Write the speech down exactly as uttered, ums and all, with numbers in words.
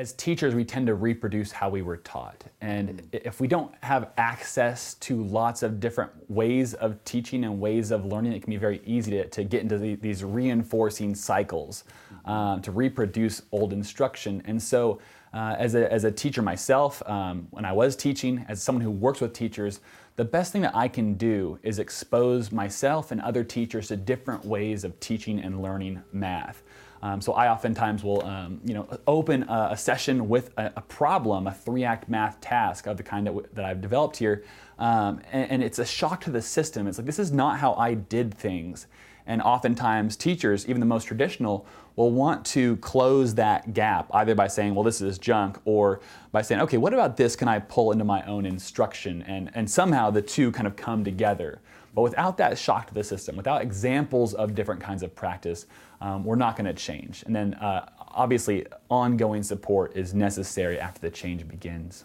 as teachers, we tend to reproduce how we were taught. And if we don't have access to lots of different ways of teaching and ways of learning, it can be very easy to, to get into the, these reinforcing cycles, um, to reproduce old instruction. And so uh, as, a, as a teacher myself, um, when I was teaching, as someone who works with teachers, the best thing that I can do is expose myself and other teachers to different ways of teaching and learning math. Um, so I oftentimes will, um, you know, open a, a session with a, a problem, a three-act math task of the kind that, w that I've developed here, um, and, and it's a shock to the system. It's like, this is not how I did things. And oftentimes teachers, even the most traditional, will want to close that gap either by saying, well, this is junk, or by saying, okay, what about this can I pull into my own instruction? And, and somehow the two kind of come together. But without that shock to the system, without examples of different kinds of practice, um, we're not going to change. And then uh, obviously ongoing support is necessary after the change begins.